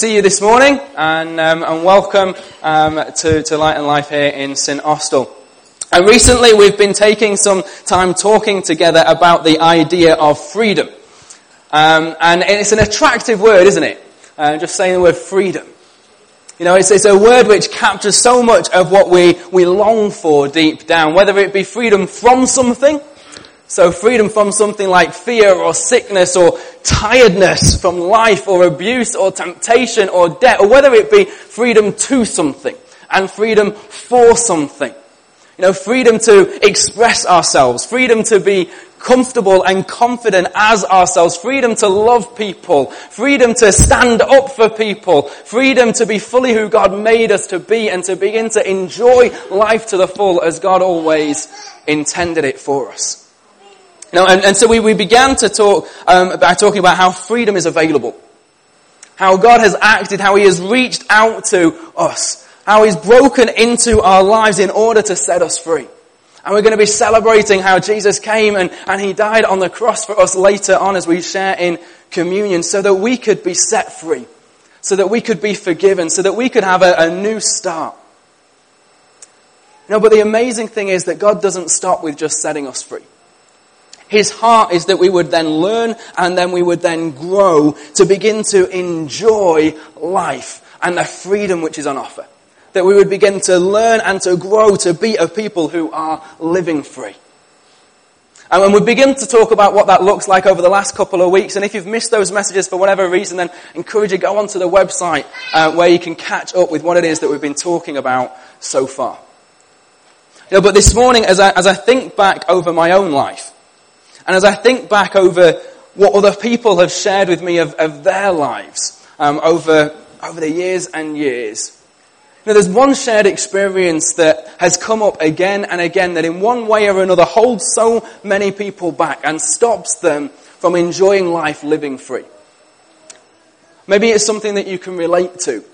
See you this morning, and welcome to Light and Life here in St. Austell. And recently we've been taking some time talking together about the idea of freedom. And it's an attractive word, isn't it? Just saying the word freedom. You know, it's a word which captures so much of what we long for deep down, whether it be freedom from something. So freedom from something like fear or sickness or tiredness from life or abuse or temptation or debt, or whether it be freedom to something and freedom for something. You know, freedom to express ourselves, freedom to be comfortable and confident as ourselves, freedom to love people, freedom to stand up for people, freedom to be fully who God made us to be and to begin to enjoy life to the full as God always intended it for us. You know, and so we began to talk by talking about how freedom is available, how God has acted, how He has reached out to us, how He's broken into our lives in order to set us free. And we're going to be celebrating how Jesus came and He died on the cross for us later on as we share in communion so that we could be set free, so that we could be forgiven, so that we could have a new start. You know, but the amazing thing is that God doesn't stop with just setting us free. His heart is that we would then learn and then we would then grow to begin to enjoy life and the freedom which is on offer. That we would begin to learn and to grow to be a people who are living free. And when we begin to talk about what that looks like over the last couple of weeks, and if you've missed those messages for whatever reason, then I encourage you to go onto the website where you can catch up with what it is that we've been talking about so far. You know, but this morning, as I think back over my own life, and as I think back over what other people have shared with me of their lives over the years and years, you know, there's one shared experience that has come up again and again that in one way or another holds so many people back and stops them from enjoying life living free. Maybe it's something that you can relate to.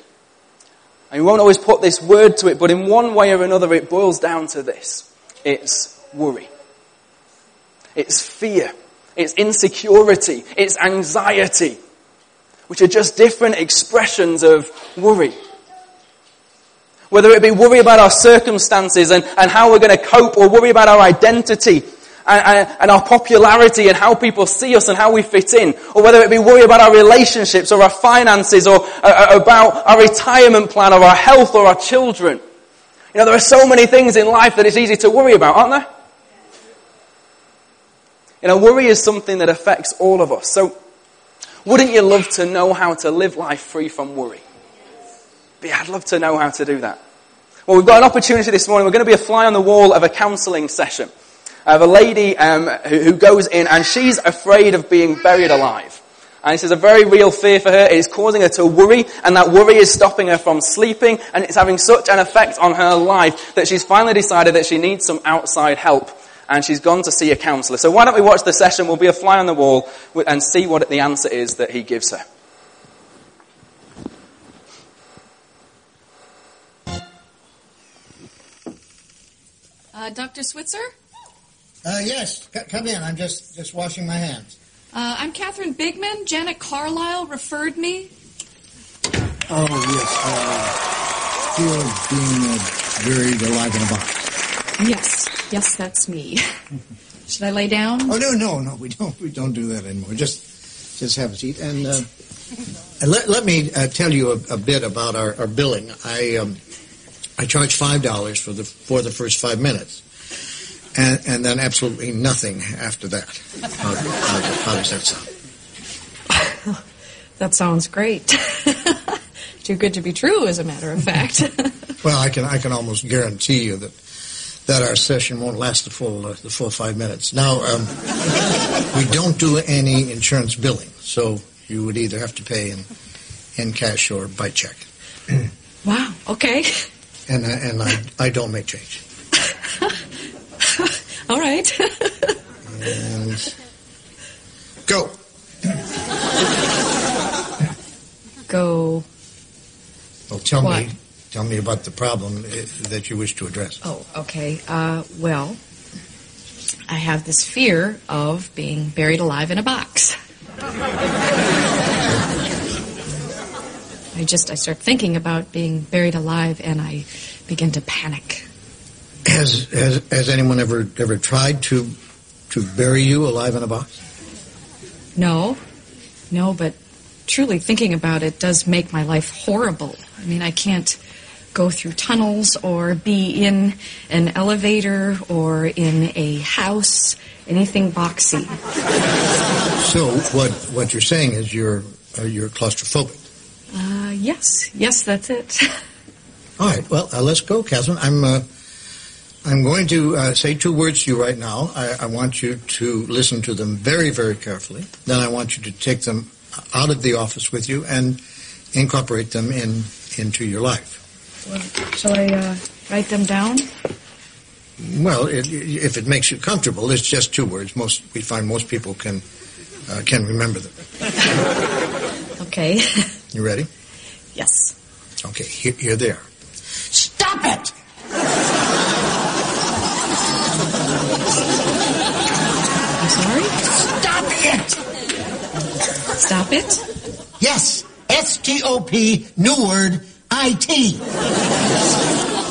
And you won't always put this word to it, but in one way or another it boils down to this. It's worry. It's fear, it's insecurity, it's anxiety, which are just different expressions of worry. Whether it be worry about our circumstances and how we're going to cope, or worry about our identity and our popularity and how people see us and how we fit in, or whether it be worry about our relationships or our finances or about our retirement plan or our health or our children. You know, there are so many things in life that it's easy to worry about, aren't there? You know, worry is something that affects all of us. So, wouldn't you love to know how to live life free from worry? But yeah, I'd love to know how to do that. Well, we've got an opportunity this morning. We're going to be a fly on the wall of a counselling session of a lady who goes in and she's afraid of being buried alive. And this is a very real fear for her. It is causing her to worry, and that worry is stopping her from sleeping, and it's having such an effect on her life that she's finally decided that she needs some outside help. And she's gone to see a counsellor. So why don't we watch the session? We'll be a fly on the wall and see what the answer is that he gives her. Dr. Switzer? Yes, come in. I'm just washing my hands. I'm Catherine Bigman. Janet Carlyle referred me. Oh, yes. Fear of being buried alive in a box. Yes, that's me. Should I lay down? Oh no, we don't do that anymore. Just have a seat, and let me tell you a bit about our billing. I charge $5 for the first 5 minutes, and then absolutely nothing after that. How does that sound? That sounds great. Too good to be true, as a matter of fact. Well, I can almost guarantee you that our session won't last the full 5 minutes. Now, we don't do any insurance billing, so you would either have to pay in cash or by check. Wow. Okay. And I don't make change. All right. And go. Go. Well, tell what? Tell me about the problem that you wish to address. Oh, okay. Well, I have this fear of being buried alive in a box. I start thinking about being buried alive, and I begin to panic. Has anyone ever tried to bury you alive in a box? No, but truly thinking about it does make my life horrible. I mean, I can't go through tunnels or be in an elevator or in a house, anything boxy. So what you're saying is you're claustrophobic. Yes, that's it. All right, well, let's go, Catherine. I'm going to say two words to you right now. I want you to listen to them very, very carefully. Then I want you to take them out of the office with you and incorporate them into your life. Well, shall I write them down? Well, if it makes you comfortable, it's just two words. We find most people can remember them. Okay. You ready? Yes. Okay, here they are. Stop it! I'm sorry? Stop it! Stop it? Yes. STOP, new word, IT.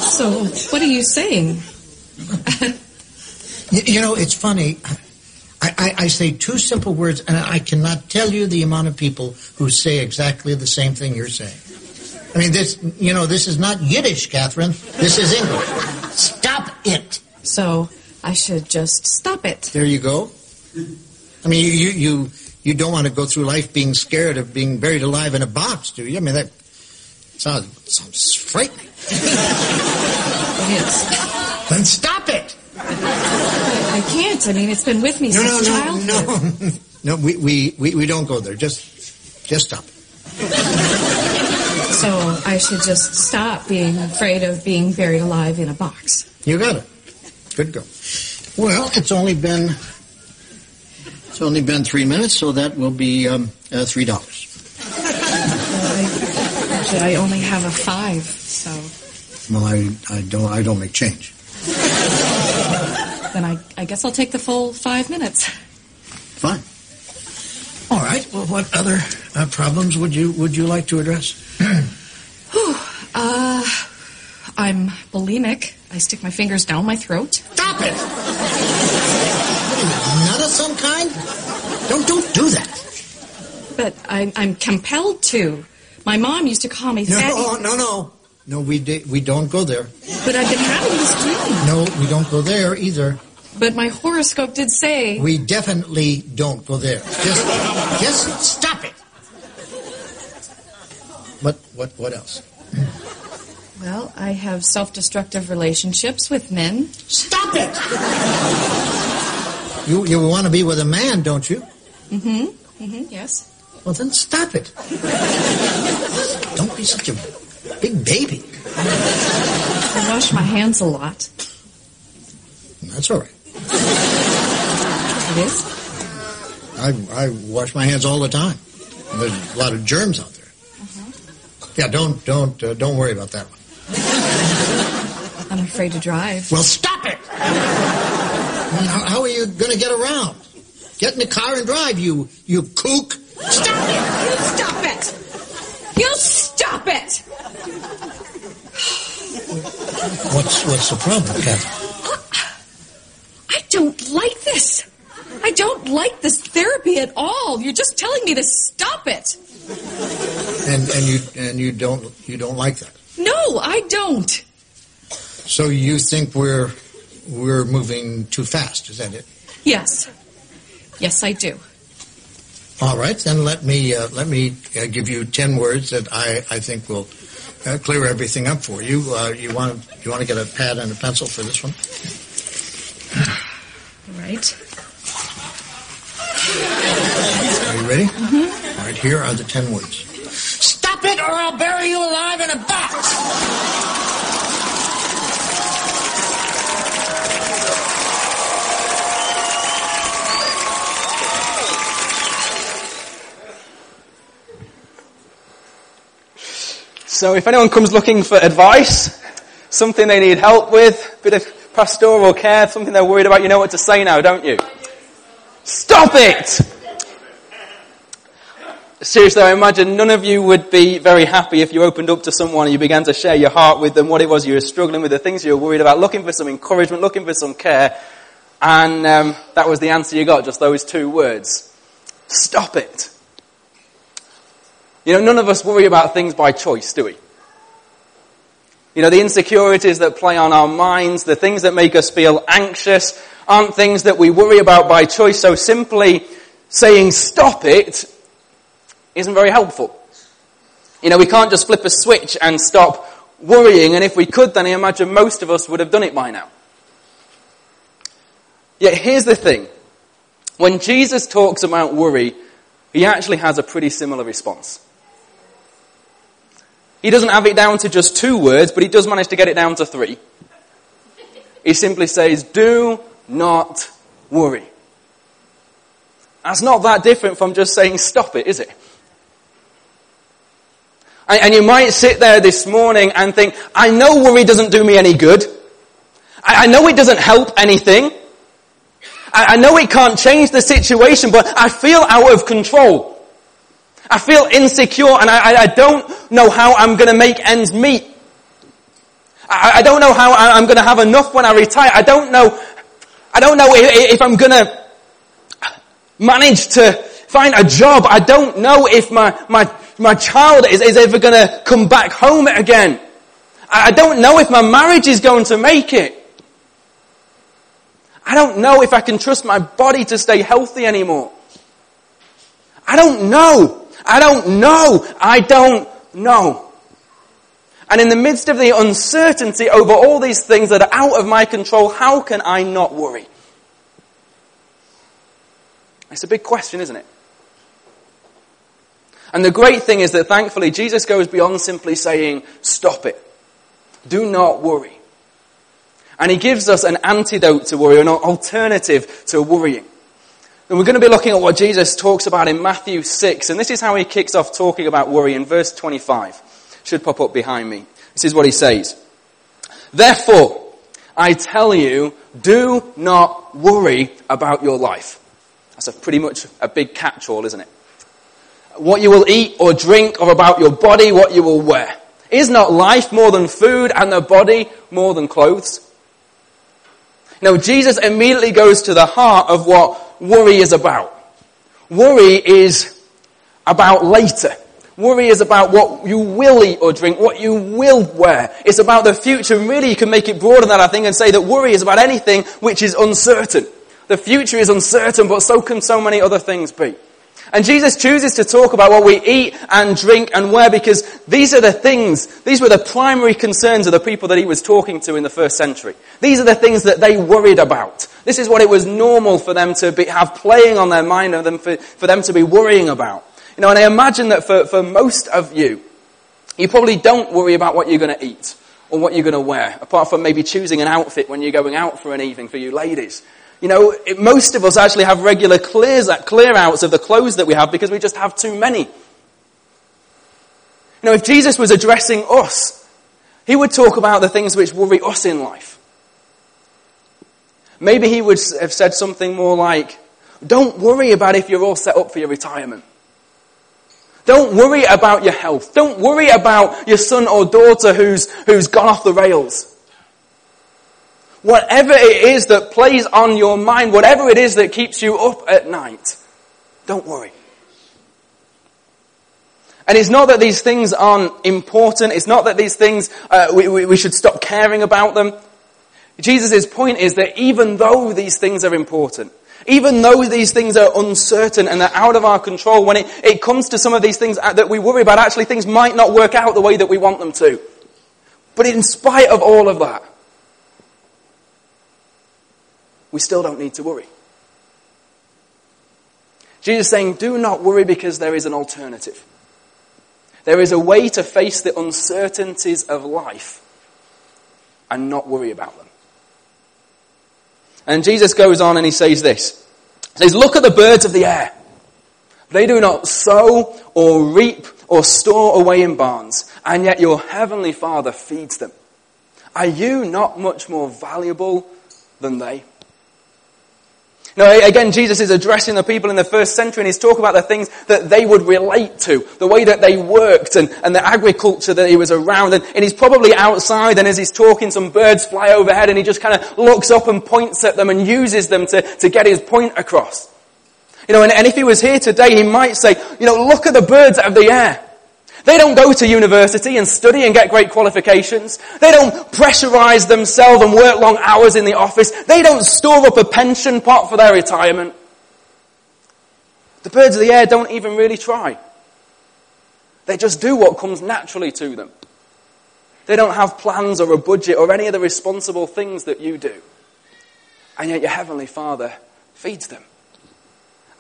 So, what are you saying? You know, it's funny. I say two simple words, and I cannot tell you the amount of people who say exactly the same thing you're saying. I mean, this is not Yiddish, Catherine. This is English. Stop it. So, I should just stop it. There you go. I mean, you don't want to go through life being scared of being buried alive in a box, do you? I mean, that sounds frightening. It is. Then stop it. I can't. I mean, it's been with me since childhood. No. We don't go there. Just stop it. So I should just stop being afraid of being buried alive in a box. You got it. Good go. Well, it's only been 3 minutes, so that will be $3. I only have a $5, so. Well, I don't make change. Then I guess I'll take the full 5 minutes. Fine. All right. Well, what other problems would you like to address? I'm bulimic. I stick my fingers down my throat. Stop it! Nut of some kind? Don't do that. But I'm compelled to. My mom used to call me fatty. No, we don't go there. But I've been having this dream. No, we don't go there either. But my horoscope did say... We definitely don't go there. Just stop it. What else? Well, I have self-destructive relationships with men. Stop it! You want to be with a man, don't you? Mm-hmm. Mm-hmm, yes. Well, then stop it. Don't be such a... big baby. I wash my hands a lot. That's all right. It is? I wash my hands all the time. There's a lot of germs out there. Uh-huh. Yeah, don't worry about that one. I'm afraid to drive. Well, stop it! How are you going to get around? Get in the car and drive, you kook. Stop it! You stop it! You stop it! What's the problem, Catherine? I don't like this. I don't like this therapy at all. You're just telling me to stop it. And you don't like that. No, I don't. So you think we're moving too fast? Is that it? Yes, I do. All right, then let me give you 10 words that I think will clear everything up for you. You want to get a pad and a pencil for this one? All right. Are you ready? Mm-hmm. All right, here are the 10 words. Stop it, or I'll bury you alive in a box. So if anyone comes looking for advice, something they need help with, a bit of pastoral care, something they're worried about, you know what to say now, don't you? Stop it! Seriously, I imagine none of you would be very happy if you opened up to someone and you began to share your heart with them, what it was you were struggling with, the things you were worried about, looking for some encouragement, looking for some care, and that was the answer you got, just those two words. Stop it. You know, none of us worry about things by choice, do we? You know, the insecurities that play on our minds, the things that make us feel anxious, aren't things that we worry about by choice, so simply saying stop it isn't very helpful. You know, we can't just flip a switch and stop worrying, and if we could, then I imagine most of us would have done it by now. Yet here's the thing. When Jesus talks about worry, he actually has a pretty similar response. He doesn't have it down to just two words, but he does manage to get it down to three. He simply says, do not worry. That's not that different from just saying stop it, is it? And you might sit there this morning and think, I know worry doesn't do me any good. I know it doesn't help anything. I know it can't change the situation, but I feel out of control. I feel insecure and I don't know how I'm going to make ends meet. I don't know how I'm going to have enough when I retire. I don't know if I'm going to manage to find a job. I don't know if my child is ever going to come back home again. I don't know if my marriage is going to make it. I don't know if I can trust my body to stay healthy anymore. I don't know. And in the midst of the uncertainty over all these things that are out of my control, how can I not worry? It's a big question, isn't it? And the great thing is that thankfully Jesus goes beyond simply saying, stop it. Do not worry. And he gives us an antidote to worry, an alternative to worrying. And we're going to be looking at what Jesus talks about in Matthew 6. And this is how he kicks off talking about worry in verse 25. It should pop up behind me. This is what he says. Therefore, I tell you, do not worry about your life. That's pretty much a big catch-all, isn't it? What you will eat or drink, or about your body, what you will wear. Is not life more than food, and the body more than clothes? Now, Jesus immediately goes to the heart of what worry is about. Worry is about later. Worry is about what you will eat or drink, what you will wear. It's about the future. Really, you can make it broader than that, I think, and say that worry is about anything which is uncertain. The future is uncertain, but so can so many other things be. And Jesus chooses to talk about what we eat and drink and wear because these are the things, these were the primary concerns of the people that he was talking to in the first century. These are the things that they worried about. This is what it was normal for them to have playing on their mind and for them to be worrying about. You know, and I imagine that for most of you, you probably don't worry about what you're going to eat or what you're going to wear, apart from maybe choosing an outfit when you're going out for an evening for you ladies. You know, most of us actually have regular clear outs of the clothes that we have because we just have too many. You know, if Jesus was addressing us, he would talk about the things which worry us in life. Maybe he would have said something more like, don't worry about if you're all set up for your retirement. Don't worry about your health. Don't worry about your son or daughter who's gone off the rails. Whatever it is that plays on your mind, whatever it is that keeps you up at night, don't worry. And it's not that these things aren't important. It's not that these things, we should stop caring about them. Jesus' point is that even though these things are important, even though these things are uncertain and they're out of our control, when it comes to some of these things that we worry about, actually things might not work out the way that we want them to. But in spite of all of that, we still don't need to worry. Jesus is saying, do not worry because there is an alternative. There is a way to face the uncertainties of life and not worry about them. And Jesus goes on and he says this. He says, look at the birds of the air. They do not sow or reap or store away in barns, and yet your heavenly Father feeds them. Are you not much more valuable than they? Now, again, Jesus is addressing the people in the first century, and he's talking about the things that they would relate to, the way that they worked and the agriculture that he was around. And he's probably outside, and as he's talking, some birds fly overhead, and he just kind of looks up and points at them and uses them to get his point across. You know, and if he was here today, he might say, you know, look at the birds out of the air. They don't go to university and study and get great qualifications. They don't pressurize themselves and work long hours in the office. They don't store up a pension pot for their retirement. The birds of the air don't even really try. They just do what comes naturally to them. They don't have plans or a budget or any of the responsible things that you do. And yet your Heavenly Father feeds them.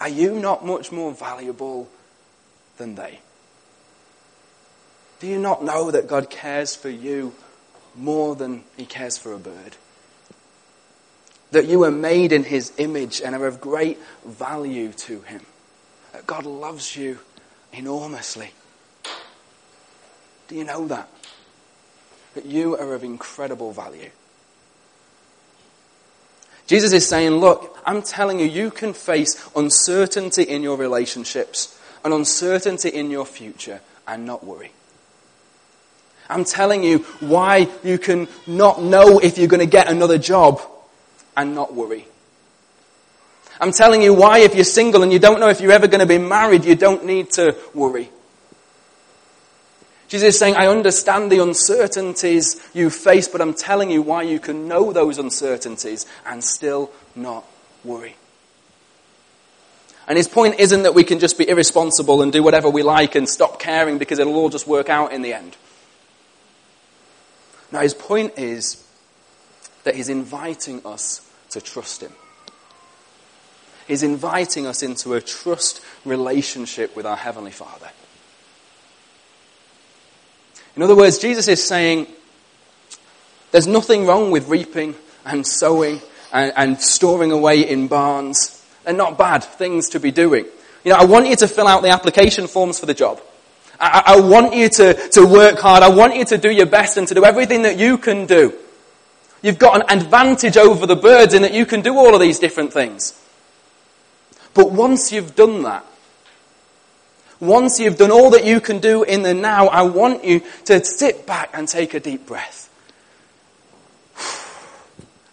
Are you not much more valuable than they? Do you not know that God cares for you more than he cares for a bird? That you are made in his image and are of great value to him. That God loves you enormously. Do you know that? That you are of incredible value. Jesus is saying, look, I'm telling you, you can face uncertainty in your relationships and uncertainty in your future and not worry. I'm telling you why you can not know if you're going to get another job and not worry. I'm telling you why if you're single and you don't know if you're ever going to be married, you don't need to worry. Jesus is saying, I understand the uncertainties you face, but I'm telling you why you can know those uncertainties and still not worry. And his point isn't that we can just be irresponsible and do whatever we like and stop caring because it'll all just work out in the end. Now, his point is that he's inviting us to trust him. He's inviting us into a trust relationship with our Heavenly Father. In other words, Jesus is saying, there's nothing wrong with reaping and sowing and storing away in barns. They're not bad things to be doing. You know, I want you to fill out the application forms for the job. I want you to work hard. I want you to do your best and to do everything that you can do. You've got an advantage over the birds in that you can do all of these different things. But once you've done that, once you've done all that you can do in the now, I want you to sit back and take a deep breath.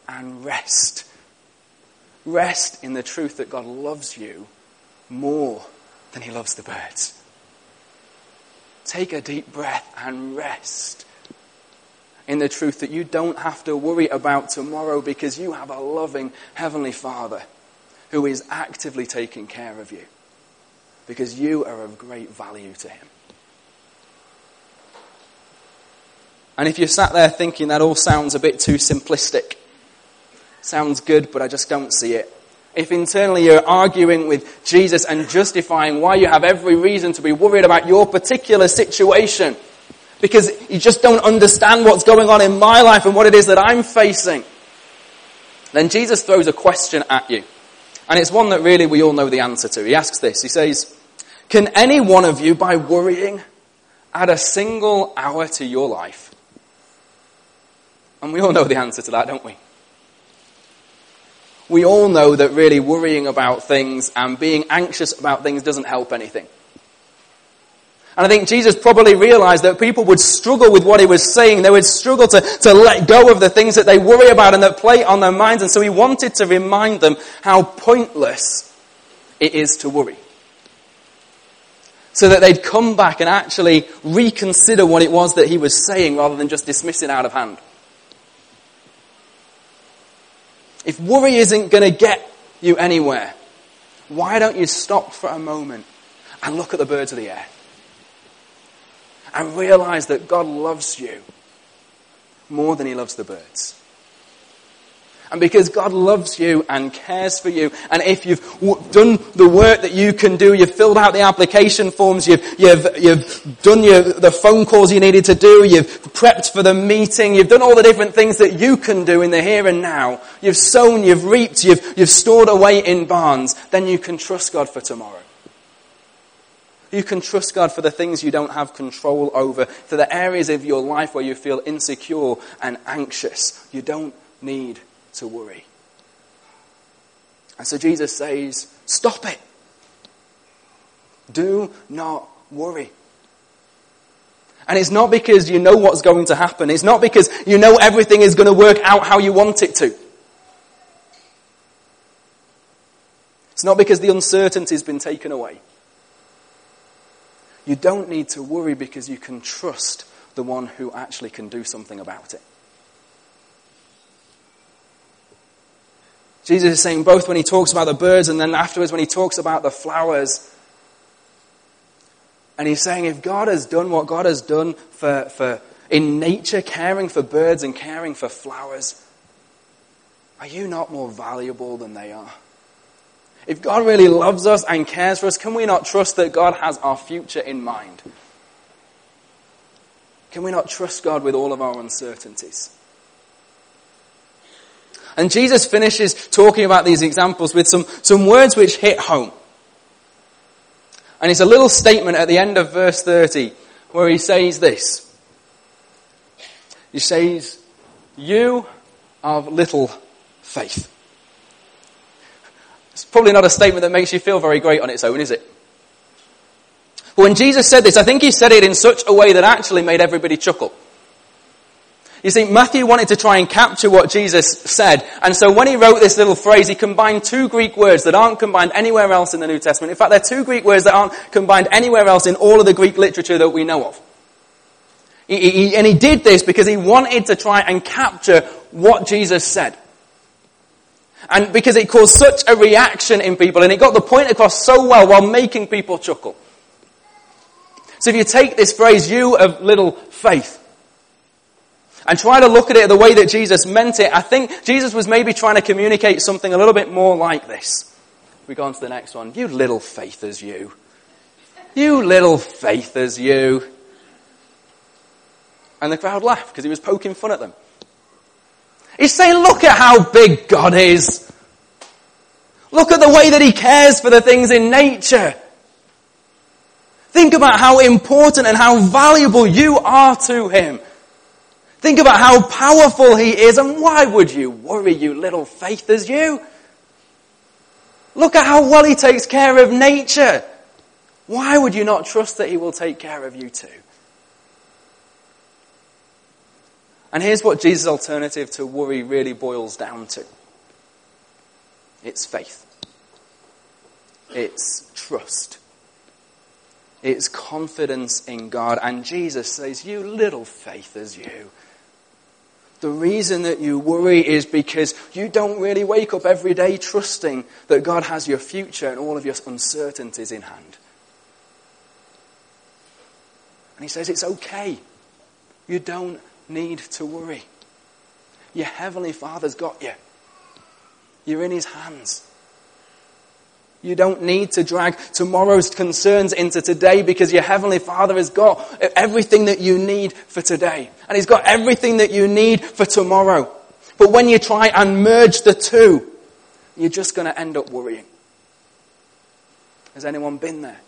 And rest. Rest in the truth that God loves you more than he loves the birds. Take a deep breath and rest in the truth that you don't have to worry about tomorrow because you have a loving Heavenly Father who is actively taking care of you because you are of great value to him. And if you're sat there thinking that all sounds a bit too simplistic, sounds good, but I just don't see it. If internally you're arguing with Jesus and justifying why you have every reason to be worried about your particular situation, because you just don't understand what's going on in my life and what it is that I'm facing, then Jesus throws a question at you. And it's one that really we all know the answer to. He asks this, he says, can any one of you, by worrying, add a single hour to your life? And we all know the answer to that, don't we? We all know that really worrying about things and being anxious about things doesn't help anything. And I think Jesus probably realized that people would struggle with what he was saying. They would struggle to let go of the things that they worry about and that play on their minds. And so he wanted to remind them how pointless it is to worry. So that they'd come back and actually reconsider what it was that he was saying rather than just dismiss it out of hand. If worry isn't going to get you anywhere, why don't you stop for a moment and look at the birds of the air and realize that God loves you more than he loves the birds? And because God loves you and cares for you, and if you've done the work that you can do, you've filled out the application forms, you've done the phone calls you needed to do, you've prepped for the meeting, you've done all the different things that you can do in the here and now, you've sown, you've reaped, you've stored away in barns, then you can trust God for tomorrow. You can trust God for the things you don't have control over, for the areas of your life where you feel insecure and anxious. You don't need to worry. And so Jesus says, stop it. Do not worry. And it's not because you know what's going to happen. It's not because you know everything is going to work out how you want it to. It's not because the uncertainty has been taken away. You don't need to worry because you can trust the one who actually can do something about it. Jesus is saying both when he talks about the birds and then afterwards when he talks about the flowers. And he's saying if God has done what God has done for in nature, caring for birds and caring for flowers, are you not more valuable than they are? If God really loves us and cares for us, can we not trust that God has our future in mind? Can we not trust God with all of our uncertainties? And Jesus finishes talking about these examples with some words which hit home. And it's a little statement at the end of verse 30 where he says this. He says, "You have little faith." It's probably not a statement that makes you feel very great on its own, is it? But when Jesus said this, I think he said it in such a way that actually made everybody chuckle. You see, Matthew wanted to try and capture what Jesus said. And so when he wrote this little phrase, he combined two Greek words that aren't combined anywhere else in the New Testament. In fact, they're two Greek words that aren't combined anywhere else in all of the Greek literature that we know of. He did this because he wanted to try and capture what Jesus said. And because it caused such a reaction in people, and it got the point across so well while making people chuckle. So if you take this phrase, "you of little faith," and try to look at it the way that Jesus meant it, I think Jesus was maybe trying to communicate something a little bit more like this. We go on to the next one. "You little faithers, you. You little faithers, you." And the crowd laughed because he was poking fun at them. He's saying, look at how big God is. Look at the way that he cares for the things in nature. Think about how important and how valuable you are to him. Think about how powerful he is, and why would you worry, you little faithers, you? Look at how well he takes care of nature. Why would you not trust that he will take care of you too? And here's what Jesus' alternative to worry really boils down to. It's faith. It's trust. It's confidence in God. And Jesus says, "You little faithers, you. The reason that you worry is because you don't really wake up every day trusting that God has your future and all of your uncertainties in hand." And he says, it's okay. You don't need to worry. Your Heavenly Father's got you. You're in his hands. You don't need to drag tomorrow's concerns into today because your Heavenly Father has got everything that you need for today. And he's got everything that you need for tomorrow. But when you try and merge the two, you're just going to end up worrying. Has anyone been there?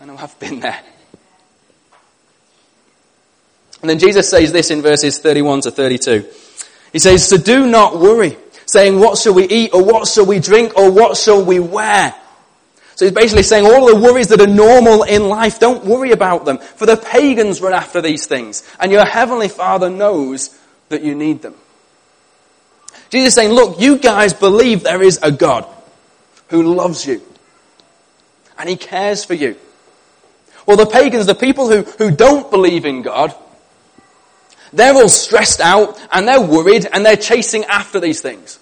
I know I've been there. And then Jesus says this in verses 31 to 32. He says, "So do not worry, saying, what shall we eat, or what shall we drink, or what shall we wear?" So he's basically saying all the worries that are normal in life, don't worry about them, for the pagans run after these things, and your Heavenly Father knows that you need them. Jesus is saying, look, you guys believe there is a God who loves you, and he cares for you. Well, the pagans, the people who don't believe in God, they're all stressed out and they're worried and they're chasing after these things.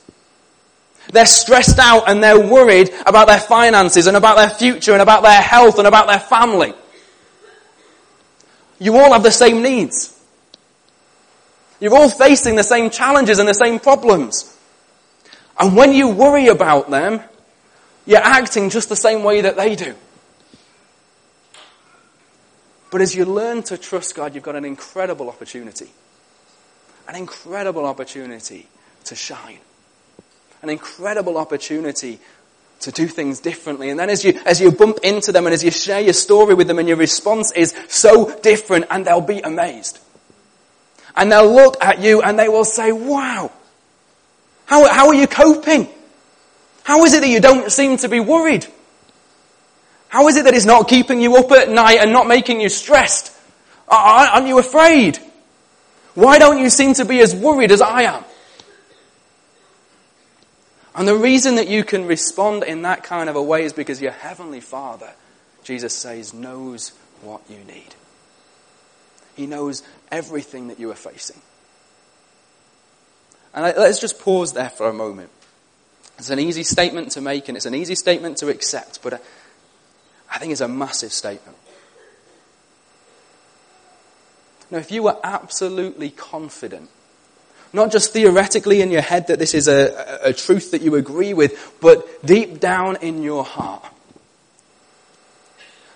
They're stressed out and they're worried about their finances and about their future and about their health and about their family. You all have the same needs. You're all facing the same challenges and the same problems. And when you worry about them, you're acting just the same way that they do. But as you learn to trust God, you've got an incredible opportunity. An incredible opportunity to shine. An incredible opportunity to do things differently. And then as you bump into them and as you share your story with them and your response is so different, and they'll be amazed. And they'll look at you and they will say, "Wow, how are you coping? How is it that you don't seem to be worried? How is it that it's not keeping you up at night and not making you stressed? Aren't you afraid? Why don't you seem to be as worried as I am? And the reason that you can respond in that kind of a way is because your heavenly Father, Jesus says, knows what you need. He knows everything that you are facing. And let's just pause there for a moment. It's an easy statement to make and it's an easy statement to accept, but I think it's a massive statement. Now, if you were absolutely confident, not just theoretically in your head that this is a truth that you agree with, but deep down in your heart,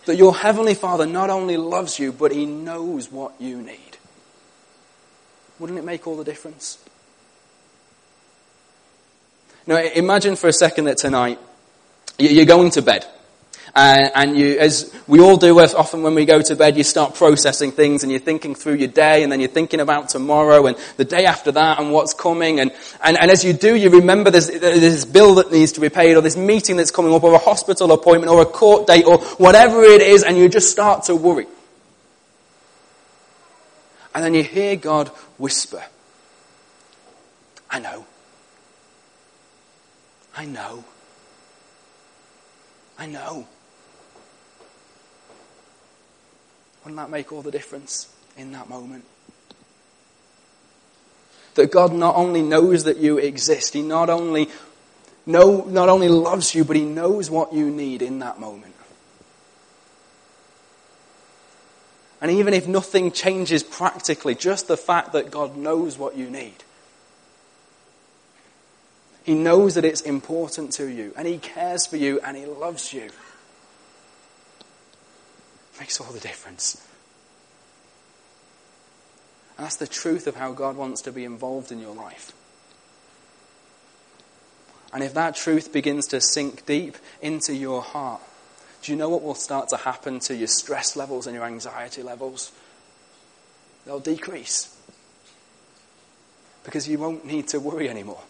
that your Heavenly Father not only loves you, but He knows what you need, wouldn't it make all the difference? Now, imagine for a second that tonight you're going to bed. And you, as we all do often when we go to bed, you start processing things and you're thinking through your day and then you're thinking about tomorrow and the day after that and what's coming. And as you do, you remember this bill that needs to be paid or this meeting that's coming up or a hospital appointment or a court date or whatever it is, and you just start to worry. And then you hear God whisper, I know. Wouldn't that make all the difference in that moment? That God not only knows that you exist, He not only loves you, but He knows what you need in that moment. And even if nothing changes practically, just the fact that God knows what you need. He knows that it's important to you, and He cares for you, and He loves you. Makes all the difference. And that's the truth of how God wants to be involved in your life. And if that truth begins to sink deep into your heart, do you know what will start to happen to your stress levels and your anxiety levels? They'll decrease. Because you won't need to worry anymore.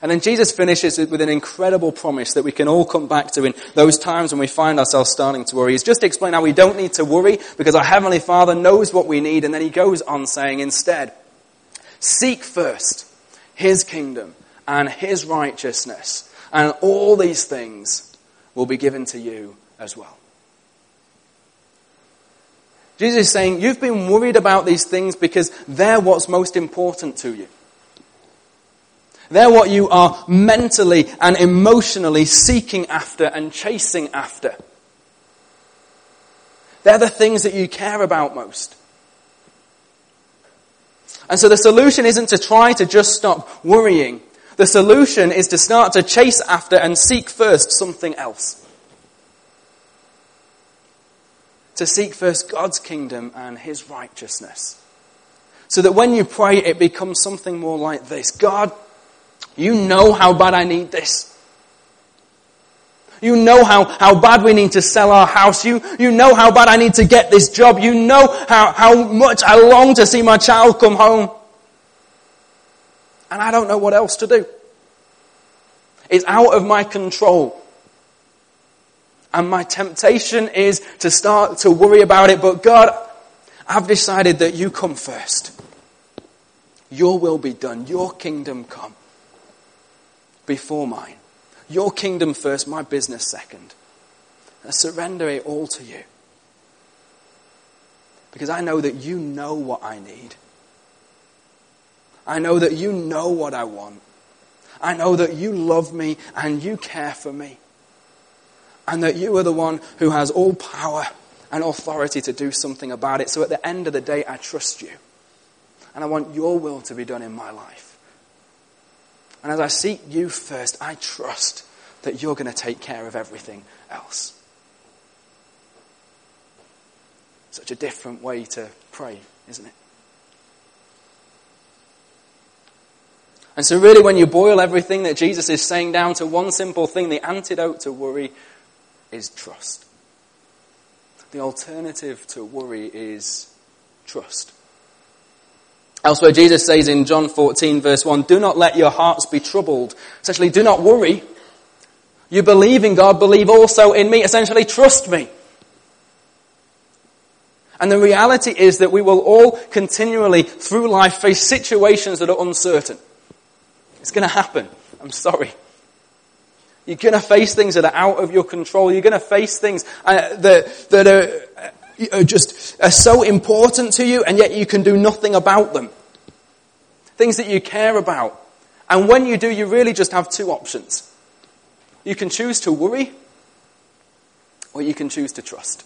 And then Jesus finishes with an incredible promise that we can all come back to in those times when we find ourselves starting to worry. He's just explained how we don't need to worry because our Heavenly Father knows what we need. And then He goes on saying instead, seek first His kingdom and His righteousness, and all these things will be given to you as well. Jesus is saying, you've been worried about these things because they're what's most important to you. They're what you are mentally and emotionally seeking after and chasing after. They're the things that you care about most. And so the solution isn't to try to just stop worrying. The solution is to start to chase after and seek first something else. To seek first God's kingdom and His righteousness. So that when you pray, it becomes something more like this. God, You know how bad I need this. You know how bad we need to sell our house. You know how bad I need to get this job. You know how much I long to see my child come home. And I don't know what else to do. It's out of my control. And my temptation is to start to worry about it. But God, I've decided that You come first. Your will be done. Your kingdom come. Before mine. Your kingdom first, my business second. I surrender it all to You. Because I know that You know what I need. I know that You know what I want. I know that You love me and You care for me. And that You are the one who has all power and authority to do something about it. So at the end of the day, I trust You. And I want Your will to be done in my life. And as I seek You first, I trust that You're going to take care of everything else. Such a different way to pray, isn't it? And so really when you boil everything that Jesus is saying down to one simple thing, the antidote to worry is trust. The alternative to worry is trust. Elsewhere, Jesus says in John 14, verse 1, "Do not let your hearts be troubled." Essentially, do not worry. You believe in God, believe also in me. Essentially, trust me. And the reality is that we will all continually, through life, face situations that are uncertain. It's going to happen. I'm sorry. You're going to face things that are out of your control. You're going to face things that are so important to you, and yet you can do nothing about them. Things that you care about. And when you do, you really just have two options. You can choose to worry, or you can choose to trust.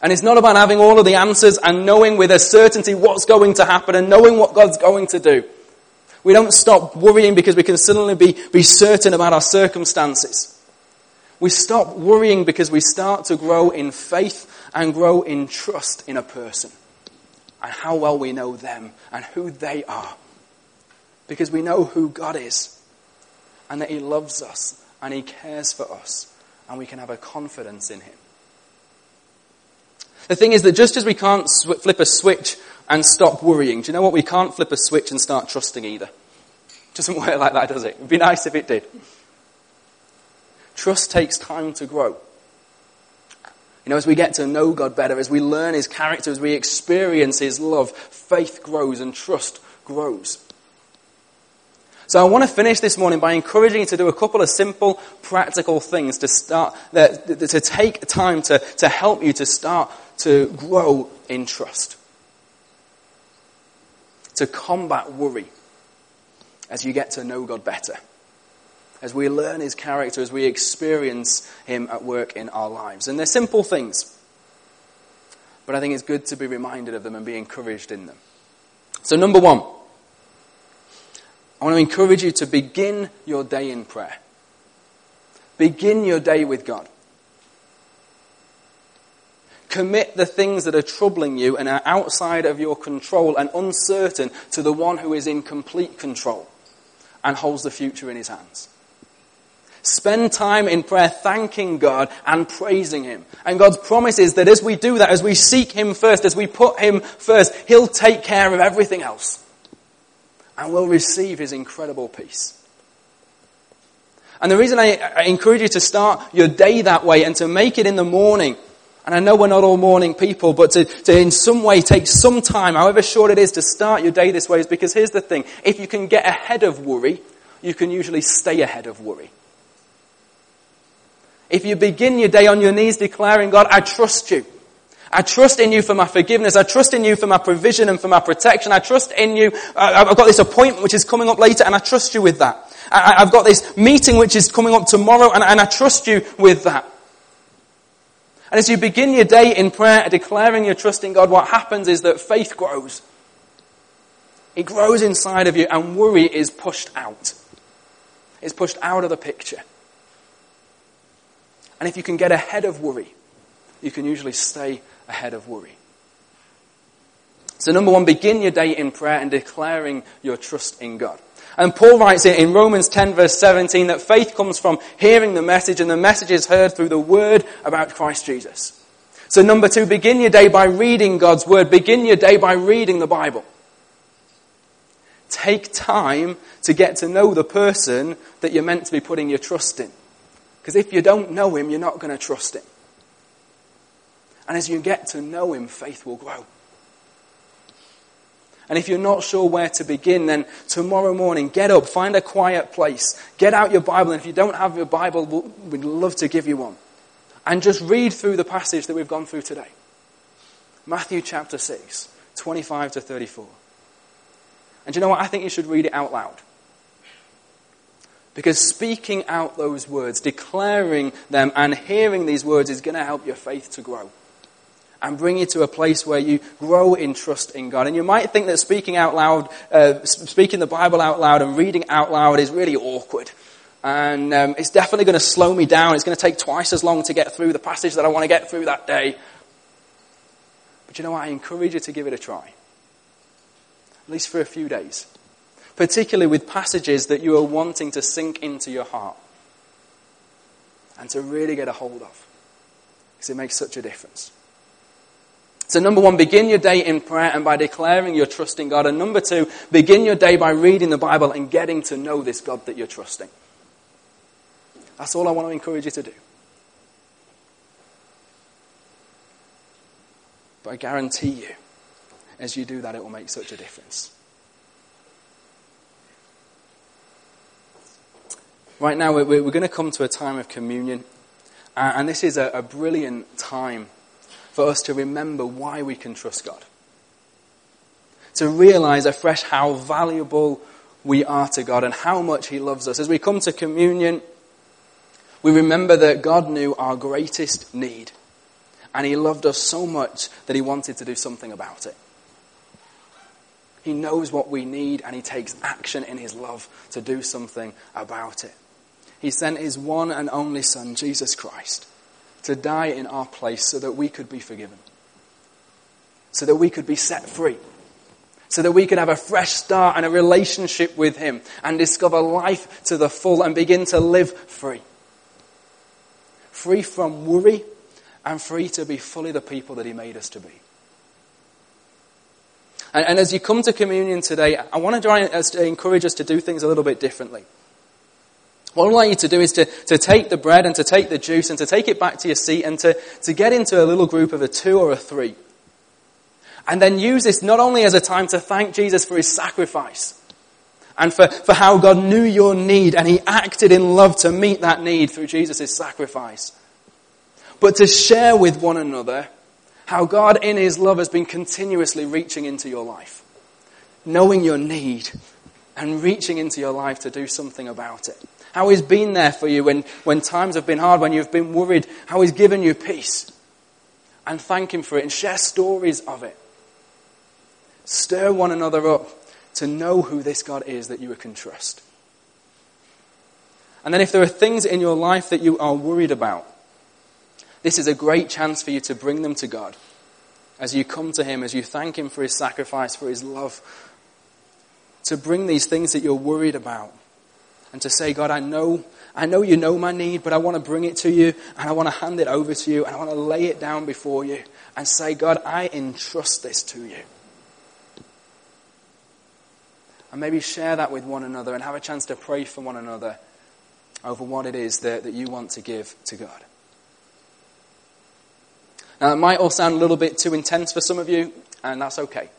And it's not about having all of the answers and knowing with a certainty what's going to happen and knowing what God's going to do. We don't stop worrying because we can suddenly be certain about our circumstances. We stop worrying because we start to grow in faith and grow in trust in a person and how well we know them and who they are. Because we know who God is and that He loves us and He cares for us and we can have a confidence in Him. The thing is that just as we can't flip a switch and stop worrying, do you know what? We can't flip a switch and start trusting either. It doesn't work like that, does it? It would be nice if it did. Trust takes time to grow. You know, as we get to know God better, as we learn His character, as we experience His love, faith grows and trust grows. So I want to finish this morning by encouraging you to do a couple of simple, practical things to start, to take time to help you to start to grow in trust. To combat worry as you get to know God better. As we learn His character, as we experience Him at work in our lives. And they're simple things. But I think it's good to be reminded of them and be encouraged in them. So number one, I want to encourage you to begin your day in prayer. Begin your day with God. Commit the things that are troubling you and are outside of your control and uncertain to the one who is in complete control and holds the future in His hands. Spend time in prayer thanking God and praising Him. And God's promise is that as we do that, as we seek Him first, as we put Him first, He'll take care of everything else. And we'll receive His incredible peace. And the reason I encourage you to start your day that way and to make it in the morning, and I know we're not all morning people, but to in some way take some time, however short it is, to start your day this way is because here's the thing. If you can get ahead of worry, you can usually stay ahead of worry. If you begin your day on your knees declaring, God, I trust you. I trust in you for my forgiveness. I trust in you for my provision and for my protection. I trust in you. I've got this appointment which is coming up later and I trust you with that. I've got this meeting which is coming up tomorrow and I trust you with that. And as you begin your day in prayer, declaring your trust in God, what happens is that faith grows. It grows inside of you and worry is pushed out. It's pushed out of the picture. And if you can get ahead of worry, you can usually stay ahead of worry. So number one, begin your day in prayer and declaring your trust in God. And Paul writes in Romans 10 verse 17 that faith comes from hearing the message and the message is heard through the word about Christ Jesus. So number two, begin your day by reading God's word. Begin your day by reading the Bible. Take time to get to know the person that you're meant to be putting your trust in. Because if you don't know him, you're not going to trust him. And as you get to know him, faith will grow. And if you're not sure where to begin, then tomorrow morning, get up, find a quiet place, get out your Bible, and if you don't have your Bible, we'd love to give you one. And just read through the passage that we've gone through today. Matthew chapter 6, 25 to 34. And you know what? I think you should read it out loud. Because speaking out those words, declaring them and hearing these words is going to help your faith to grow and bring you to a place where you grow in trust in God. And you might think that speaking out loud, speaking the Bible out loud and reading out loud is really awkward. And it's definitely going to slow me down. It's going to take twice as long to get through the passage that I want to get through that day. But you know what? I encourage you to give it a try. At least for a few days. Particularly with passages that you are wanting to sink into your heart and to really get a hold of, because it makes such a difference. So number one, begin your day in prayer and by declaring you're trusting God. And number two, begin your day by reading the Bible and getting to know this God that you're trusting. That's all I want to encourage you to do. But I guarantee you, as you do that, it will make such a difference. Right now, we're going to come to a time of communion. And this is a brilliant time for us to remember why we can trust God. To realize afresh how valuable we are to God and how much He loves us. As we come to communion, we remember that God knew our greatest need. And He loved us so much that He wanted to do something about it. He knows what we need and He takes action in His love to do something about it. He sent His one and only Son, Jesus Christ, to die in our place so that we could be forgiven, so that we could be set free, so that we could have a fresh start and a relationship with Him and discover life to the full and begin to live free. Free from worry and free to be fully the people that He made us to be. And as you come to communion today, I want to try and encourage us to do things a little bit differently. What I'd like you to do is to take the bread and to take the juice and to take it back to your seat and to get into a little group of a 2 or a 3. And then use this not only as a time to thank Jesus for His sacrifice and for how God knew your need and He acted in love to meet that need through Jesus' sacrifice, but to share with one another how God in His love has been continuously reaching into your life, knowing your need and reaching into your life to do something about it. How He's been there for you when times have been hard, when you've been worried. How He's given you peace. And thank Him for it and share stories of it. Stir one another up to know who this God is that you can trust. And then if there are things in your life that you are worried about, this is a great chance for you to bring them to God. As you come to Him, as you thank Him for His sacrifice, for His love, to bring these things that you're worried about. And to say, God, I know you know my need, but I want to bring it to you, and I want to hand it over to you, and I want to lay it down before you, and say, God, I entrust this to you. And maybe share that with one another and have a chance to pray for one another over what it is that you want to give to God. Now, it might all sound a little bit too intense for some of you, and that's okay.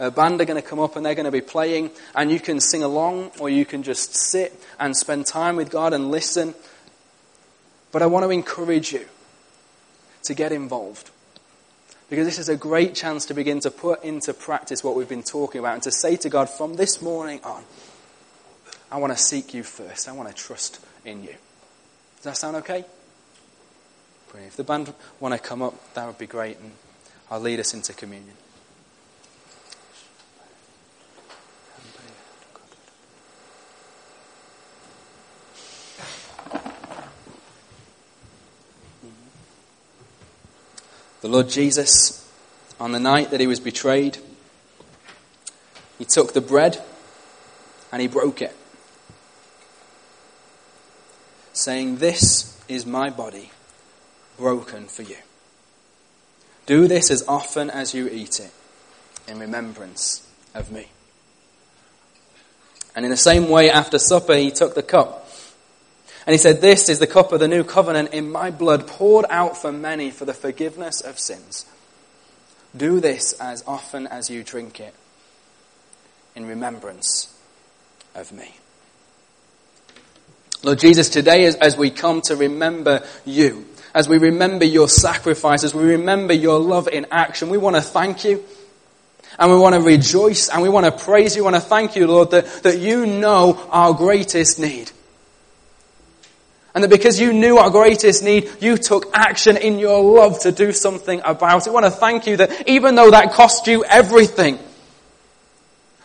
A band are going to come up and they're going to be playing, and you can sing along or you can just sit and spend time with God and listen. But I want to encourage you to get involved, because this is a great chance to begin to put into practice what we've been talking about and to say to God, from this morning on, I want to seek you first. I want to trust in you. Does that sound okay? If the band want to come up, that would be great, and I'll lead us into communion. The Lord Jesus, on the night that He was betrayed, He took the bread and He broke it, saying, "This is my body broken for you. Do this as often as you eat it in remembrance of me." And in the same way, after supper, He took the cup. And He said, "This is the cup of the new covenant in my blood, poured out for many for the forgiveness of sins. Do this as often as you drink it in remembrance of me." Lord Jesus, today as we come to remember you, as we remember your sacrifice, as we remember your love in action, we want to thank you. And we want to rejoice and we want to praise you. We want to thank you, Lord, that you know our greatest need. And that because you knew our greatest need, you took action in your love to do something about it. I want to thank you that even though that cost you everything,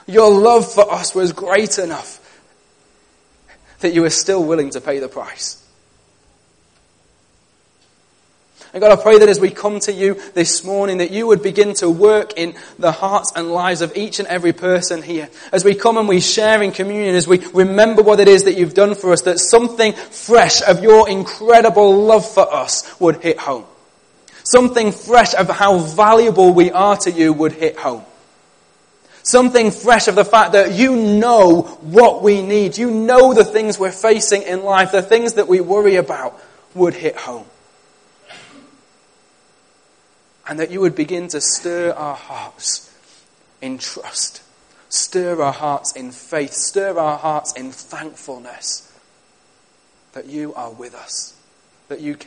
your love for us was great enough that you were still willing to pay the price. And God, I pray that as we come to you this morning, that you would begin to work in the hearts and lives of each and every person here. As we come and we share in communion, as we remember what it is that you've done for us, that something fresh of your incredible love for us would hit home. Something fresh of how valuable we are to you would hit home. Something fresh of the fact that you know what we need. You know the things we're facing in life, the things that we worry about would hit home. And that you would begin to stir our hearts in trust. Stir our hearts in faith. Stir our hearts in thankfulness that you are with us. That you